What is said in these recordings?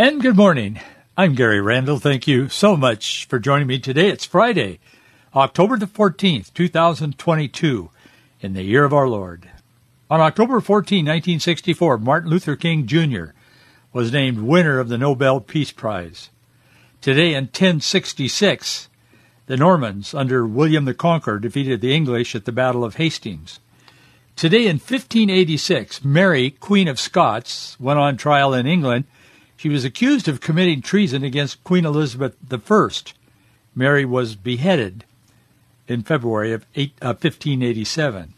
And good morning. I'm Gary Randall. Thank you so much for joining me today. It's Friday, October the 14th, 2022, in the year of our Lord. On October 14, 1964, Martin Luther King Jr. was named winner of the Nobel Peace Prize. Today in 1066, the Normans under William the Conqueror defeated the English at the Battle of Hastings. Today in 1586, Mary, Queen of Scots, went on trial in England. She was accused of committing treason against Queen Elizabeth I. Mary was beheaded in February of 1587.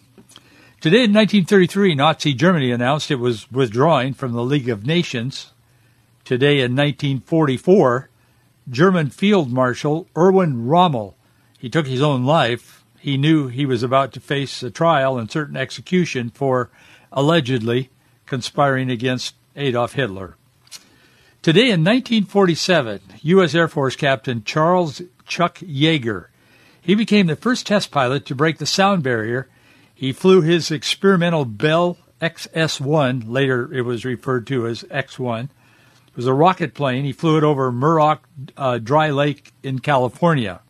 Today in 1933, Nazi Germany announced it was withdrawing from the League of Nations. Today in 1944, German Field Marshal Erwin Rommel, he took his own life. He knew he was about to face a trial and certain execution for allegedly conspiring against Adolf Hitler. Today in 1947, U.S. Air Force Captain Charles Chuck Yeager, he became the first test pilot to break the sound barrier. He flew his experimental Bell XS-1, later it was referred to as X-1. It was a rocket plane. He flew it over Muroc Dry Lake in California.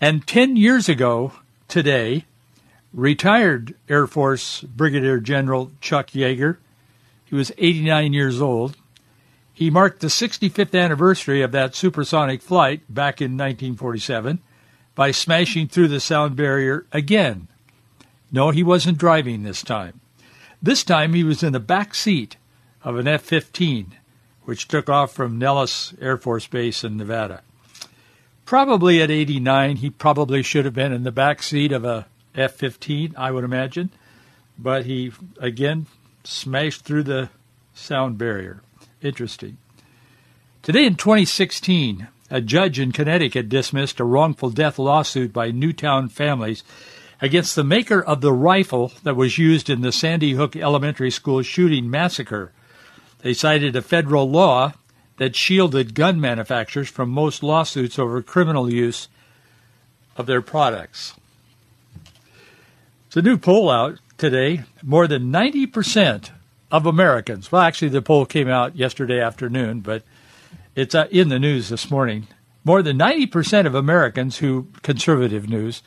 And 10 years ago today, retired Air Force Brigadier General Chuck Yeager, he was 89 years old. He marked the 65th anniversary of that supersonic flight back in 1947 by smashing through the sound barrier again. No, he wasn't driving this time. This time he was in the back seat of an F-15, which took off from Nellis Air Force Base in Nevada. Probably at 89, he probably should have been in the back seat of a F-15, I would imagine, but he, again, smashed through the sound barrier. Interesting. Today in 2016, a judge in Connecticut dismissed a wrongful death lawsuit by Newtown families against the maker of the rifle that was used in the Sandy Hook Elementary School shooting massacre. They cited a federal law that shielded gun manufacturers from most lawsuits over criminal use of their products. It's a new poll out today. More than 90% of Americans. Well, actually, the poll came out yesterday afternoon, but it's in the news this morning. More than 90% of Americans who, conservative news,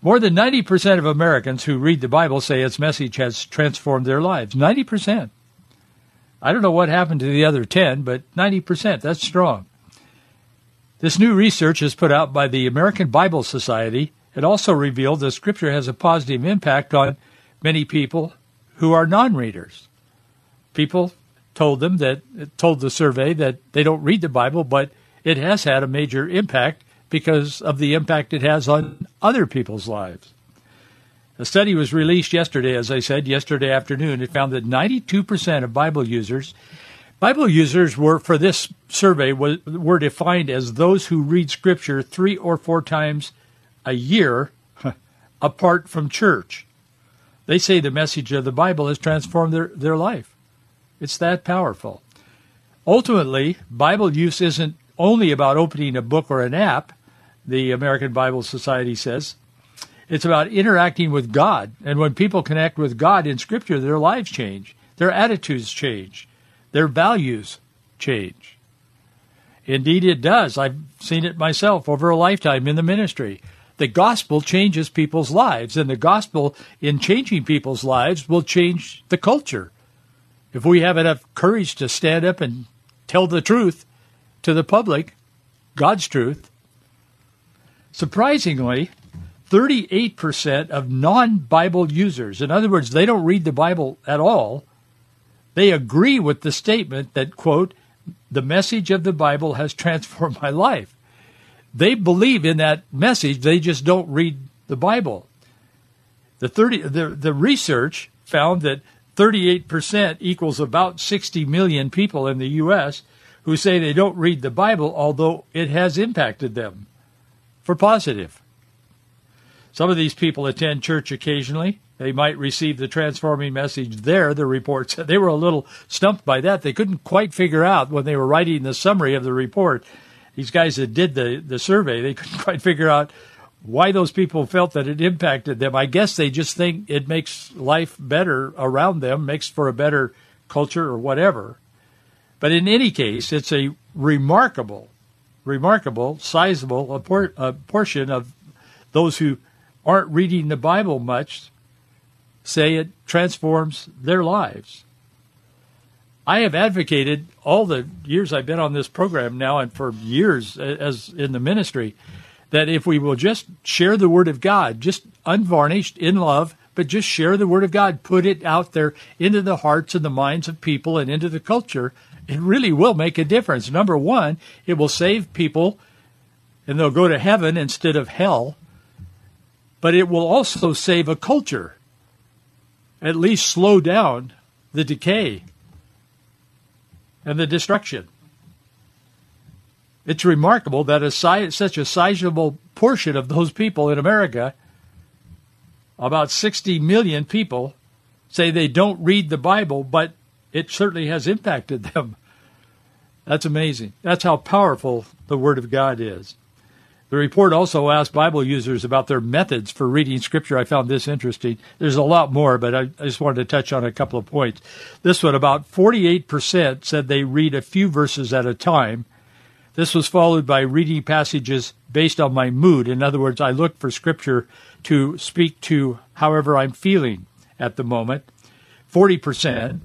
more than 90% of Americans who read the Bible say its message has transformed their lives. 90%. I don't know what happened to the other 10, but 90%, that's strong. This new research is put out by the American Bible Society. It also revealed that Scripture has a positive impact on many people who are non-readers. People told the survey that they don't read the Bible, but it has had a major impact because of the impact it has on other people's lives. A study was released yesterday, as I said, yesterday afternoon. It found that 92% of Bible users were, for this survey, were defined as those who read Scripture 3 or 4 times a year apart from church. They say the message of the Bible has transformed their life. It's that powerful. Ultimately, Bible use isn't only about opening a book or an app, the American Bible Society says. It's about interacting with God. And when people connect with God in Scripture, their lives change. Their attitudes change. Their values change. Indeed, it does. I've seen it myself over a lifetime in the ministry. The gospel changes people's lives, and the gospel, in changing people's lives, will change the culture. If we have enough courage to stand up and tell the truth to the public, God's truth, surprisingly, 38% of non-Bible users, in other words, they don't read the Bible at all, they agree with the statement that, quote, the message of the Bible has transformed my life. They believe in that message, they just don't read the Bible. The research found that 38% equals about 60 million people in the U.S. who say they don't read the Bible, although it has impacted them for positive. Some of these people attend church occasionally. They might receive the transforming message there, the report said. They were a little stumped by that. They couldn't quite figure out when they were writing the summary of the report. These guys that did the survey, they couldn't quite figure out why those people felt that it impacted them. I guess they just think it makes life better around them, makes for a better culture or whatever. But in any case, it's a remarkable, sizable portion of those who aren't reading the Bible much say it transforms their lives. I have advocated all the years I've been on this program now and for years as in the ministry that if we will just share the Word of God, just unvarnished, in love, but just share the Word of God, put it out there into the hearts and the minds of people and into the culture, it really will make a difference. Number one, it will save people and they'll go to heaven instead of hell, but it will also save a culture, at least slow down the decay and the destruction. It's remarkable that such a sizable portion of those people in America, about 60 million people, say they don't read the Bible, but it certainly has impacted them. That's amazing. That's how powerful the Word of God is. The report also asked Bible users about their methods for reading Scripture. I found this interesting. There's a lot more, but I just wanted to touch on a couple of points. This one, about 48% said they read a few verses at a time. This was followed by reading passages based on my mood. In other words, I look for Scripture to speak to however I'm feeling at the moment, 40%.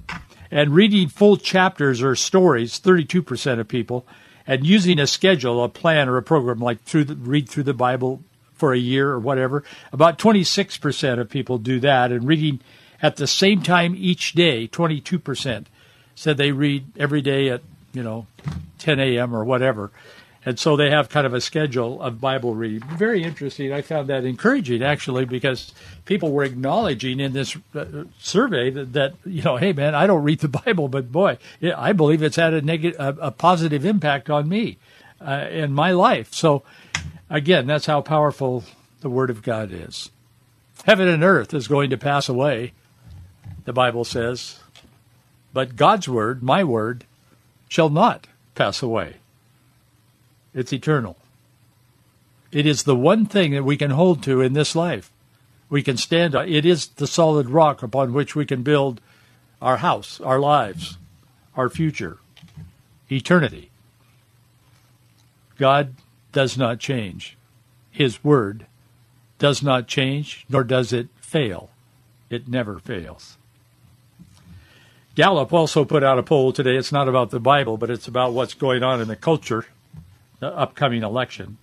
And reading full chapters or stories, 32% of people. And using a schedule, a plan, or a program, like read through the Bible for a year or whatever, about 26% of people do that. And reading at the same time each day, 22% said they read every day at 10 a.m. or whatever. And so they have kind of a schedule of Bible reading. Very interesting. I found that encouraging, actually, because people were acknowledging in this survey that hey, man, I don't read the Bible, but boy, I believe it's had a positive impact on me and my life. So, again, that's how powerful the Word of God is. Heaven and earth is going to pass away, the Bible says, but God's Word, my Word, shall not pass away. It's eternal. It is the one thing that we can hold to in this life. We can stand on. It is the solid rock upon which we can build our house, our lives, our future, eternity. God does not change. His Word does not change, nor does it fail. It never fails. Gallup also put out a poll today. It's not about the Bible, but it's about what's going on in the culture, the upcoming election.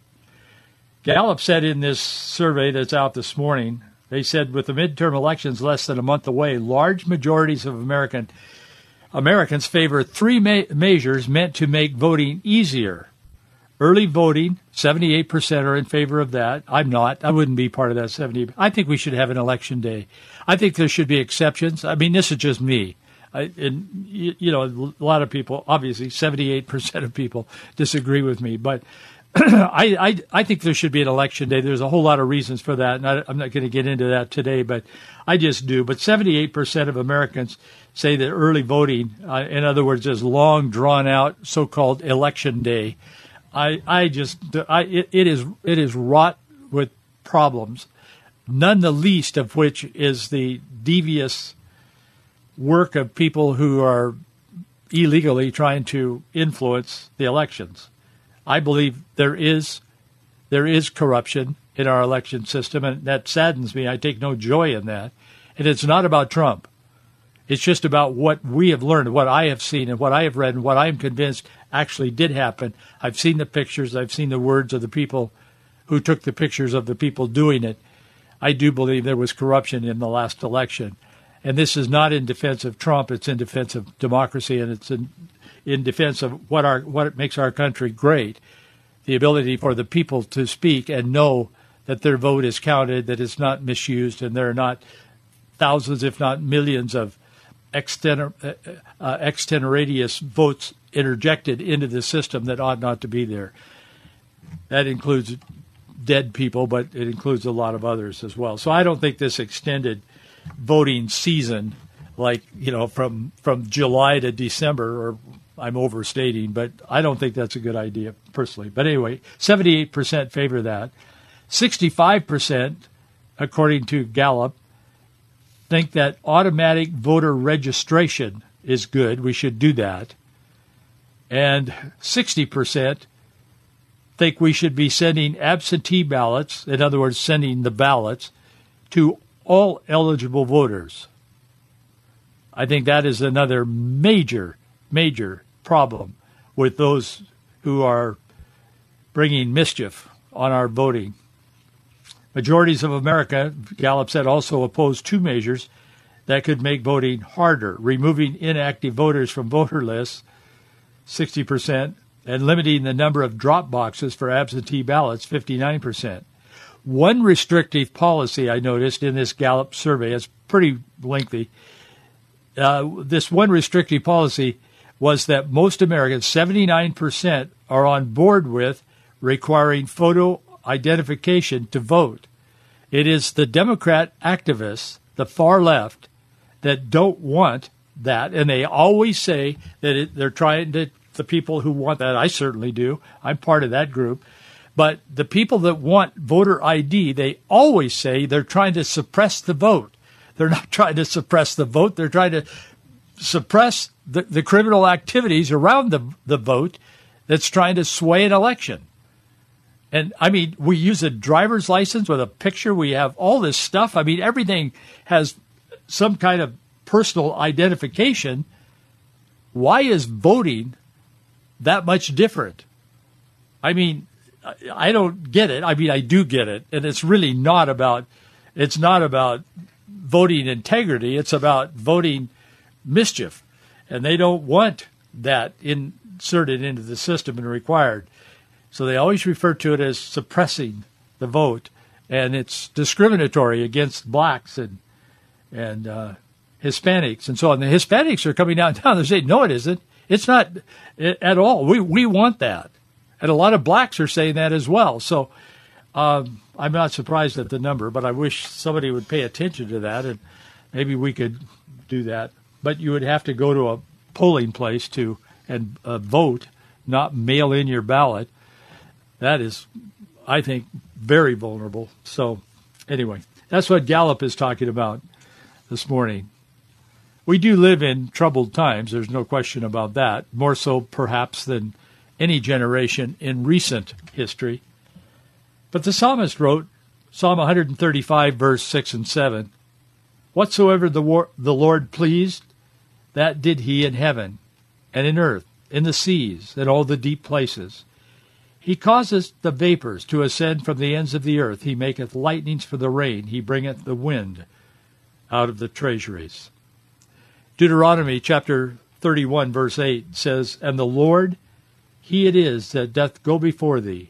Gallup said in this survey that's out this morning, they said with the midterm elections less than a month away, large majorities of Americans favor three measures meant to make voting easier. Early voting, 78% are in favor of that. I'm not. I wouldn't be part of that 70. I think we should have an election day. I think there should be exceptions. I mean, this is just me. A lot of people, obviously, 78% of people disagree with me. But I think there should be an election day. There's a whole lot of reasons for that, and I'm not going to get into that today, but I just do. But 78% of Americans say that early voting, in other words, this long, drawn-out so-called election day, it is wrought with problems, none the least of which is the devious work of people who are illegally trying to influence the elections. I believe there is corruption in our election system, and that saddens me. I take no joy in that. And it's not about Trump. It's just about what we have learned, what I have seen, and what I have read, and what I am convinced actually did happen. I've seen the pictures. I've seen the words of the people who took the pictures of the people doing it. I do believe there was corruption in the last election. And this is not in defense of Trump. It's in defense of democracy, and it's in defense of what makes our country great, the ability for the people to speak and know that their vote is counted, that it's not misused, and there are not thousands, if not millions, of extemporaneous votes interjected into the system that ought not to be there. That includes dead people, but it includes a lot of others as well. So I don't think this extended voting season, like, you know, from July to December, or I'm overstating, but I don't think that's a good idea personally. But anyway, 78% favor that. 65%, according to Gallup, think that automatic voter registration is good. We should do that. And 60% think we should be sending absentee ballots, in other words, sending the ballots, to all eligible voters. I think that is another major, major problem with those who are bringing mischief on our voting. Majorities of America, Gallup said, also oppose two measures that could make voting harder: removing inactive voters from voter lists, 60%, and limiting the number of drop boxes for absentee ballots, 59%. One restrictive policy I noticed in this Gallup survey, it's pretty lengthy, this one restrictive policy was that most Americans, 79%, are on board with requiring photo identification to vote. It is the Democrat activists, the far left, that don't want that, and they always say that they're trying to, the people who want that, I certainly do, I'm part of that group, but the people that want voter ID, they always say they're trying to suppress the vote. They're not trying to suppress the vote, they're trying to suppress the criminal activities around the vote that's trying to sway an election. And, I mean, we use a driver's license with a picture. We have all this stuff. I mean, everything has some kind of personal identification. Why is voting that much different? I mean, I don't get it. I mean, I do get it. And it's really not about – it's not about voting integrity. It's about voting mischief. And they don't want that inserted into the system and required. So they always refer to it as suppressing the vote, and it's discriminatory against blacks and Hispanics and so on. The Hispanics are coming out now. They're saying, no, it isn't. It's not at all. We want that. And a lot of blacks are saying that as well. So I'm not surprised at the number, but I wish somebody would pay attention to that, and maybe we could do that. But you would have to go to a polling place to and vote, not mail in your ballot. That is, I think, very vulnerable. So anyway, that's what Gallup is talking about this morning. We do live in troubled times. There's no question about that, more so perhaps than any generation in recent history. But the psalmist wrote, Psalm 135, verse 6 and 7, "Whatsoever the Lord pleased, that did he in heaven and in earth, in the seas and all the deep places. He causeth the vapors to ascend from the ends of the earth. He maketh lightnings for the rain. He bringeth the wind out of the treasuries." Deuteronomy chapter 31, verse 8 says, "And the Lord, he it is that doth go before thee.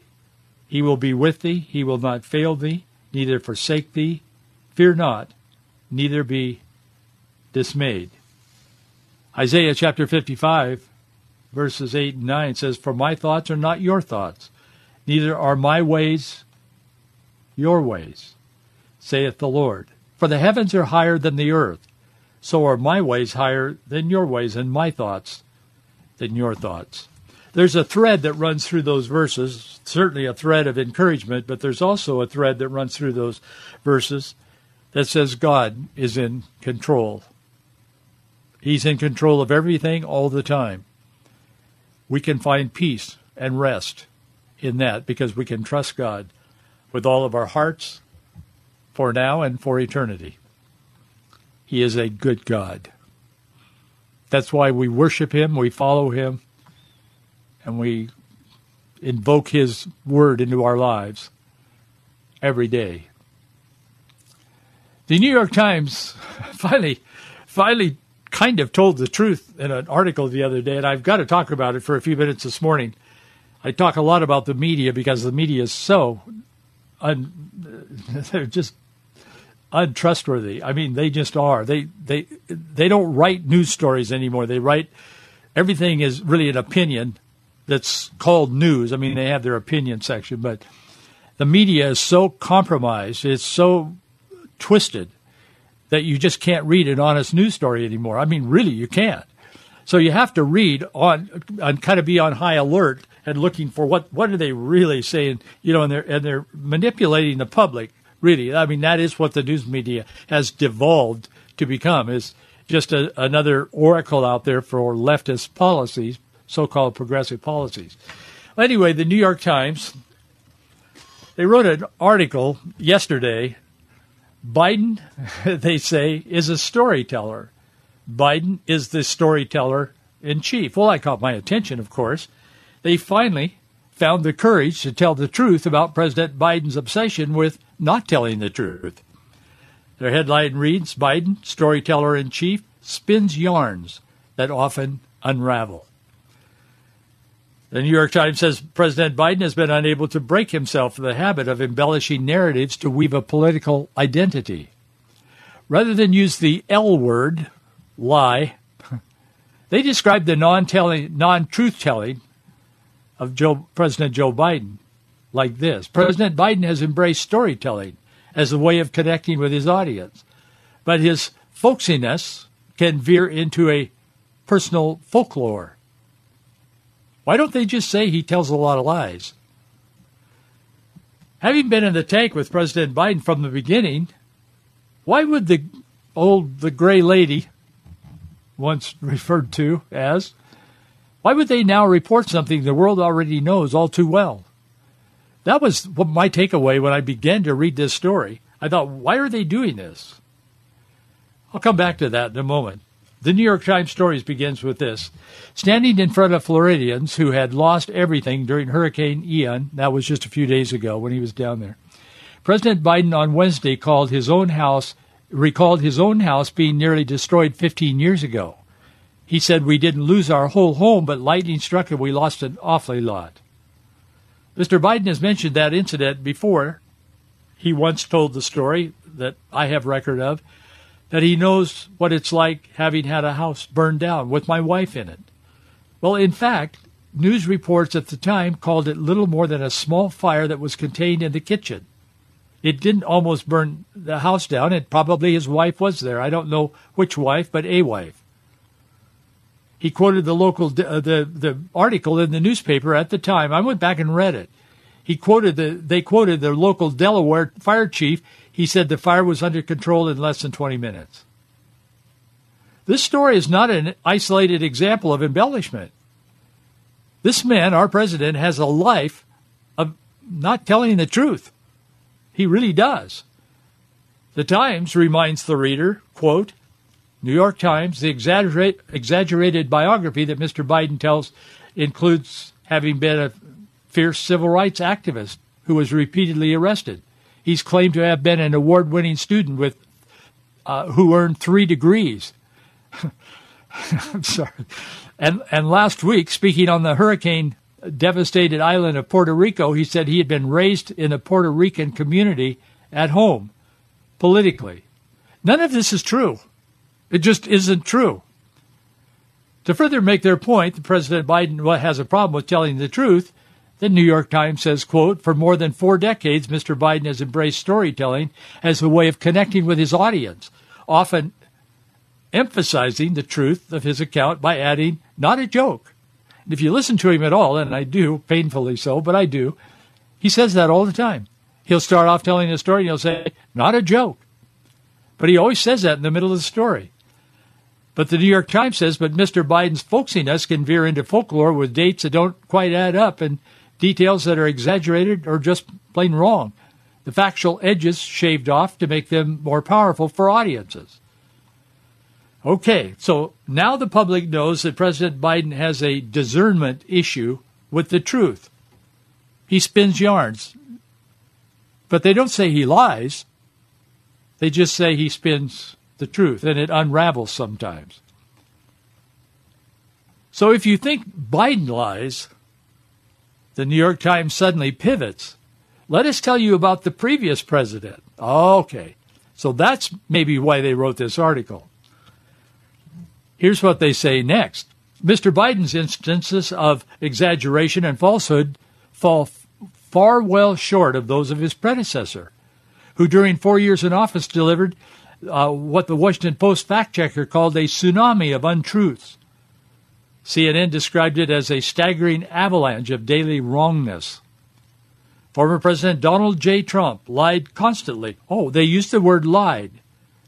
He will be with thee. He will not fail thee, neither forsake thee. Fear not, neither be dismayed." Isaiah chapter 55, verses 8 and 9 says, "For my thoughts are not your thoughts, neither are my ways your ways, saith the Lord. For the heavens are higher than the earth, so are my ways higher than your ways, and my thoughts than your thoughts." There's a thread that runs through those verses, certainly a thread of encouragement, but there's also a thread that runs through those verses that says God is in control. He's in control of everything all the time. We can find peace and rest in that because we can trust God with all of our hearts for now and for eternity. He is a good God. That's why we worship him, we follow him, and we invoke his word into our lives every day. The New York Times finally kind of told the truth in an article the other day, and I've got to talk about it for a few minutes this morning. I talk a lot about the media because the media is so they're just untrustworthy. I mean, they just are. They don't write news stories anymore. They write everything is really an opinion that's called news. I mean, they have their opinion section, but the media is so compromised, it's so twisted that you just can't read an honest news story anymore. I mean, really, you can't. So you have to read on and kind of be on high alert and looking for what are they really saying, you know, and they're manipulating the public, really. I mean, that is what the news media has devolved to become, is just another oracle out there for leftist policies, so-called progressive policies. Anyway, the New York Times, they wrote an article yesterday. Biden, they say, is a storyteller. Biden is the storyteller in chief. Well, that caught my attention, of course. They finally found the courage to tell the truth about President Biden's obsession with not telling the truth. Their headline reads, Biden, storyteller in chief, spins yarns that often unravel. The New York Times says President Biden has been unable to break himself from the habit of embellishing narratives to weave a political identity. Rather than use the L word, lie, they described the non-truth-telling of President Joe Biden like this. President Biden has embraced storytelling as a way of connecting with his audience, but his folksiness can veer into a personal folklore. Why don't they just say he tells a lot of lies? Having been in the tank with President Biden from the beginning, why would the gray lady, once referred to as, why would they now report something the world already knows all too well? That was my takeaway when I began to read this story. I thought, why are they doing this? I'll come back to that in a moment. The New York Times stories begins with this. Standing in front of Floridians who had lost everything during Hurricane Ian, that was just a few days ago when he was down there, President Biden on Wednesday recalled his own house being nearly destroyed 15 years ago. He said, we didn't lose our whole home, but lightning struck and we lost an awfully lot. Mr. Biden has mentioned that incident before. He once told the story that I have record of, that he knows what it's like having had a house burned down with my wife in it. Well, in fact, news reports at the time called it little more than a small fire that was contained in the kitchen. It didn't almost burn the house down, and probably his wife was there. I don't know which wife, but a wife. He quoted the local the article in the newspaper at the time. I went back and read it. They quoted the local Delaware fire chief. He said the fire was under control in less than 20 minutes. This story is not an isolated example of embellishment. This man, our president, has a life of not telling the truth. He really does. The Times reminds the reader, quote, New York Times, the exaggerated biography that Mr. Biden tells includes having been a fierce civil rights activist who was repeatedly arrested. He's claimed to have been an award-winning student with who earned 3 degrees. I'm sorry. And last week, speaking on the hurricane-devastated island of Puerto Rico, he said he had been raised in a Puerto Rican community at home, politically. None of this is true. It just isn't true. To further make their point, President Biden has a problem with telling the truth. The New York Times says, quote, for more than 4 decades, Mr. Biden has embraced storytelling as a way of connecting with his audience, often emphasizing the truth of his account by adding, not a joke. And if you listen to him at all, and I do, painfully so, but I do, he says that all the time. He'll start off telling a story and he'll say, not a joke. But he always says that in the middle of the story. But the New York Times says, but Mr. Biden's folksiness can veer into folklore with dates that don't quite add up and details that are exaggerated or just plain wrong. The factual edges shaved off to make them more powerful for audiences. Okay, so now the public knows that President Biden has a discernment issue with the truth. He spins yarns. But they don't say he lies. They just say he spins the truth, and it unravels sometimes. So if you think Biden lies, the New York Times suddenly pivots. Let us tell you about the previous president. Okay, So that's maybe why they wrote this article. Here's what they say next. Mr. Biden's instances of exaggeration and falsehood fall far well short of those of his predecessor, who during 4 years in office delivered what the Washington Post fact-checker called a tsunami of untruths. CNN described it as a staggering avalanche of daily wrongness. Former President Donald J. Trump lied constantly. Oh, they used the word lied.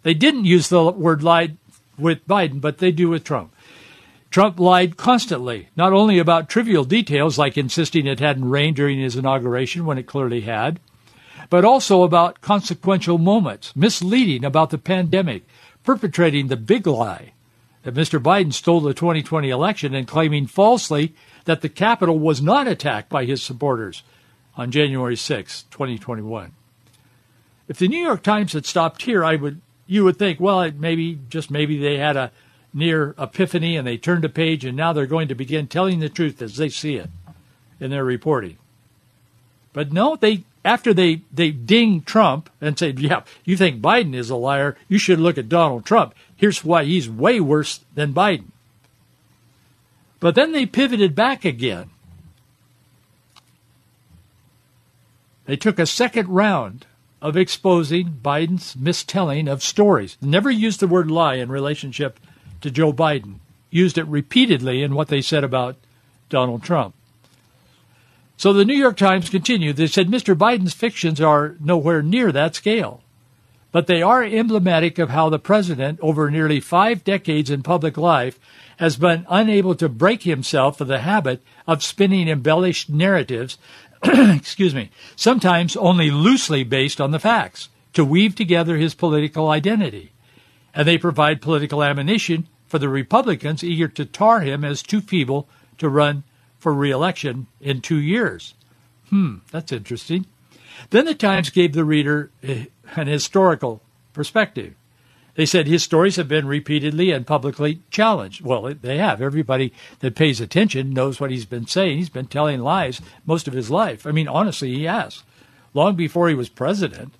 They didn't use the word lied with Biden, but they do with Trump. Trump lied constantly, not only about trivial details like insisting it hadn't rained during his inauguration when it clearly had, but also about consequential moments, misleading about the pandemic, perpetrating the big lie that Mr. Biden stole the 2020 election and claiming falsely that the Capitol was not attacked by his supporters on January 6, 2021. If the New York Times had stopped here, you would think, well, maybe they had a near epiphany and they turned a page and now they're going to begin telling the truth as they see it in their reporting. But no, after they ding Trump and say, yeah, you think Biden is a liar, you should look at Donald Trump. Here's why he's way worse than Biden. But then they pivoted back again. They took a second round of exposing Biden's mistelling of stories. Never used the word lie in relationship to Joe Biden. Used it repeatedly in what they said about Donald Trump. So the New York Times continued. They said Mr. Biden's fictions are nowhere near that scale, but they are emblematic of how the president, over nearly 5 decades in public life, has been unable to break himself of the habit of spinning embellished narratives, sometimes only loosely based on the facts, to weave together his political identity. And they provide political ammunition for the Republicans eager to tar him as too feeble to run for re-election in 2 years. That's interesting. Then the Times gave the reader an historical perspective. They said his stories have been repeatedly and publicly challenged. Well, they have. Everybody that pays attention knows what he's been saying. He's been telling lies most of his life. I mean, honestly, he has, long before he was president.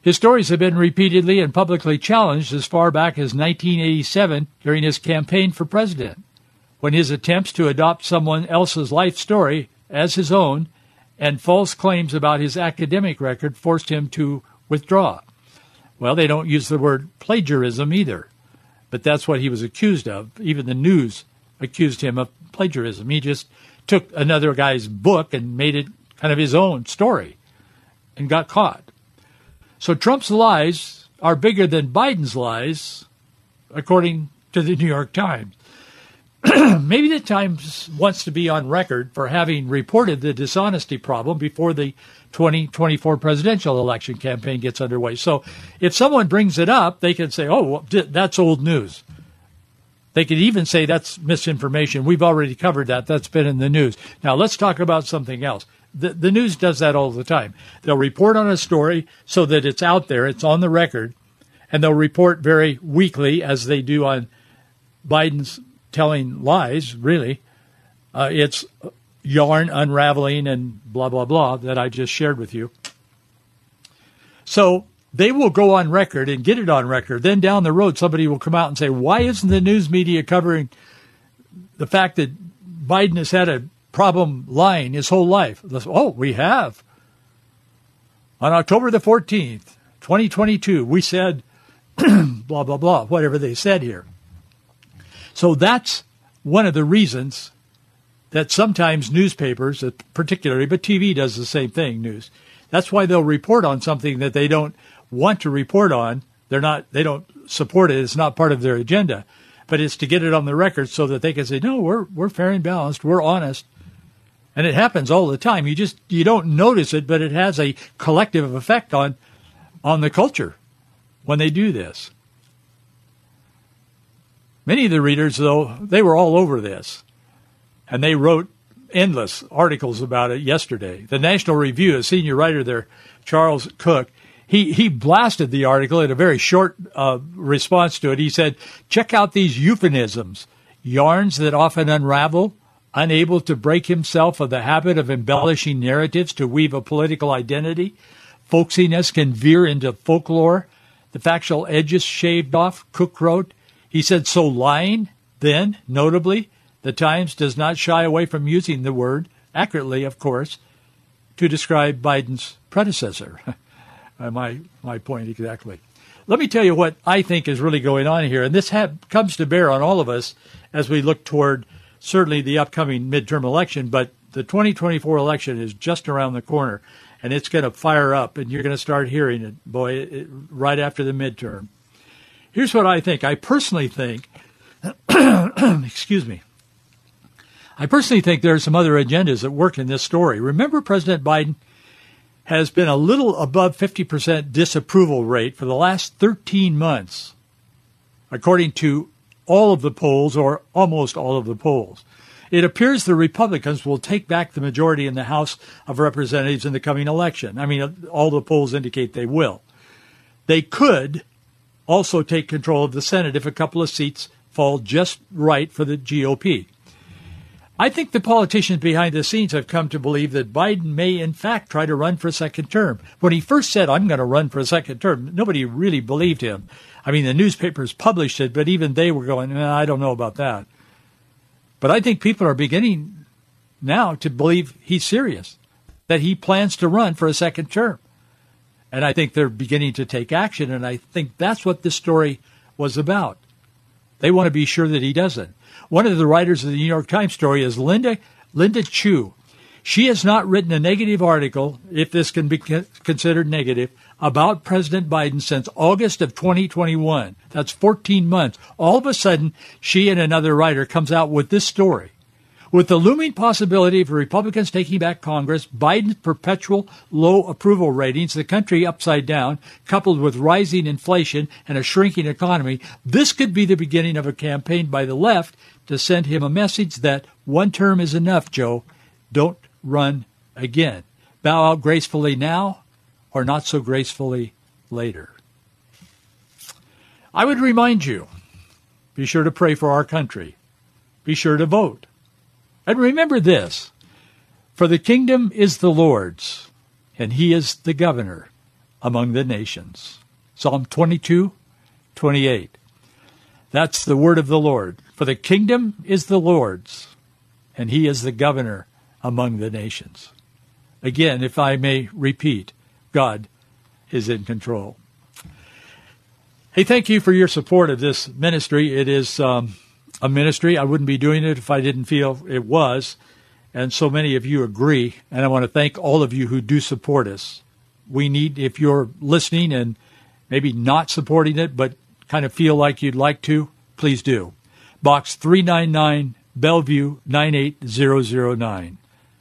His stories have been repeatedly and publicly challenged as far back as 1987 during his campaign for president, when his attempts to adopt someone else's life story as his own and false claims about his academic record forced him to withdraw. Well, they don't use the word plagiarism either, but that's what he was accused of. Even the news accused him of plagiarism. He just took another guy's book and made it kind of his own story and got caught. So Trump's lies are bigger than Biden's lies, according to the New York Times. Maybe the Times wants to be on record for having reported the dishonesty problem before the 2024 presidential election campaign gets underway. So if someone brings it up, they can say, oh, well, that's old news. They could even say that's misinformation. We've already covered that. That's been in the news. Now let's talk about something else. The news does that all the time. They'll report on a story so that it's out there, it's on the record, and they'll report very weakly, as they do on Biden's telling lies, really. It's yarn unraveling and blah, blah, blah that I just shared with you. So they will go on record and get it on record. Then down the road, somebody will come out and say, why isn't the news media covering the fact that Biden has had a problem lying his whole life? Oh, we have. On October the 14th, 2022, we said blah, blah, blah, whatever they said here. So that's one of the reasons that sometimes newspapers, particularly, but TV does the same thing, news. That's why they'll report on something that they don't want to report on. They don't support it. It's not part of their agenda, but it's to get it on the record so that they can say, no, we're fair and balanced. We're honest. And it happens all the time. You don't notice it, but it has a collective effect on the culture when they do this. Many of the readers, though, they were all over this, and they wrote endless articles about it yesterday. The National Review, a senior writer there, Charles Cook, he blasted the article in a very short response to it. He said, check out these euphemisms, yarns that often unravel, unable to break himself of the habit of embellishing narratives to weave a political identity, Folksiness can veer into folklore. The factual edges shaved off, Cook wrote. He said, so lying, then, notably, the Times does not shy away from using the word, accurately, of course, to describe Biden's predecessor. My point exactly. Let me tell you what I think is really going on here, and this comes to bear on all of us as we look toward certainly the upcoming midterm election, but the 2024 election is just around the corner, and it's going to fire up, and you're going to start hearing it, right after the midterm. Here's what I think. I personally think, excuse me, I personally think there are some other agendas at work in this story. Remember, President Biden has been a little above 50% disapproval rate for the last 13 months, according to all of the polls, or almost all of the polls. It appears the Republicans will take back the majority in the House of Representatives in the coming election. I mean, all the polls indicate they will. They could also take control of the Senate if a couple of seats fall just right for the GOP. I think the politicians behind the scenes have come to believe that Biden may, in fact, try to run for a second term. When he first said, I'm going to run for a second term, nobody really believed him. I mean, the newspapers published it, but even they were going, I don't know about that. But I think people are beginning now to believe he's serious, that he plans to run for a second term. And I think they're beginning to take action, and I think that's what this story was about. They want to be sure that he doesn't. One of the writers of the New York Times story is Linda Chu. She has not written a negative article, if this can be considered negative, about President Biden since August of 2021. That's 14 months. All of a sudden, she and another writer comes out with this story. With the looming possibility of Republicans taking back Congress, Biden's perpetual low approval ratings, the country upside down, coupled with rising inflation and a shrinking economy, this could be the beginning of a campaign by the left to send him a message that one term is enough, Joe. Don't run again. Bow out gracefully now or not so gracefully later. I would remind you, be sure to pray for our country. Be sure to vote. And remember this, for the kingdom is the Lord's, and he is the governor among the nations. Psalm 22:28. That's the word of the Lord. For the kingdom is the Lord's, and he is the governor among the nations. Again, if I may repeat, God is in control. Hey, thank you for your support of this ministry. It is a ministry. I wouldn't be doing it if I didn't feel it was. And so many of you agree. And I want to thank all of you who do support us. We need, if you're listening and maybe not supporting it, but kind of feel like you'd like to, please do. Box 399, Bellevue 98009.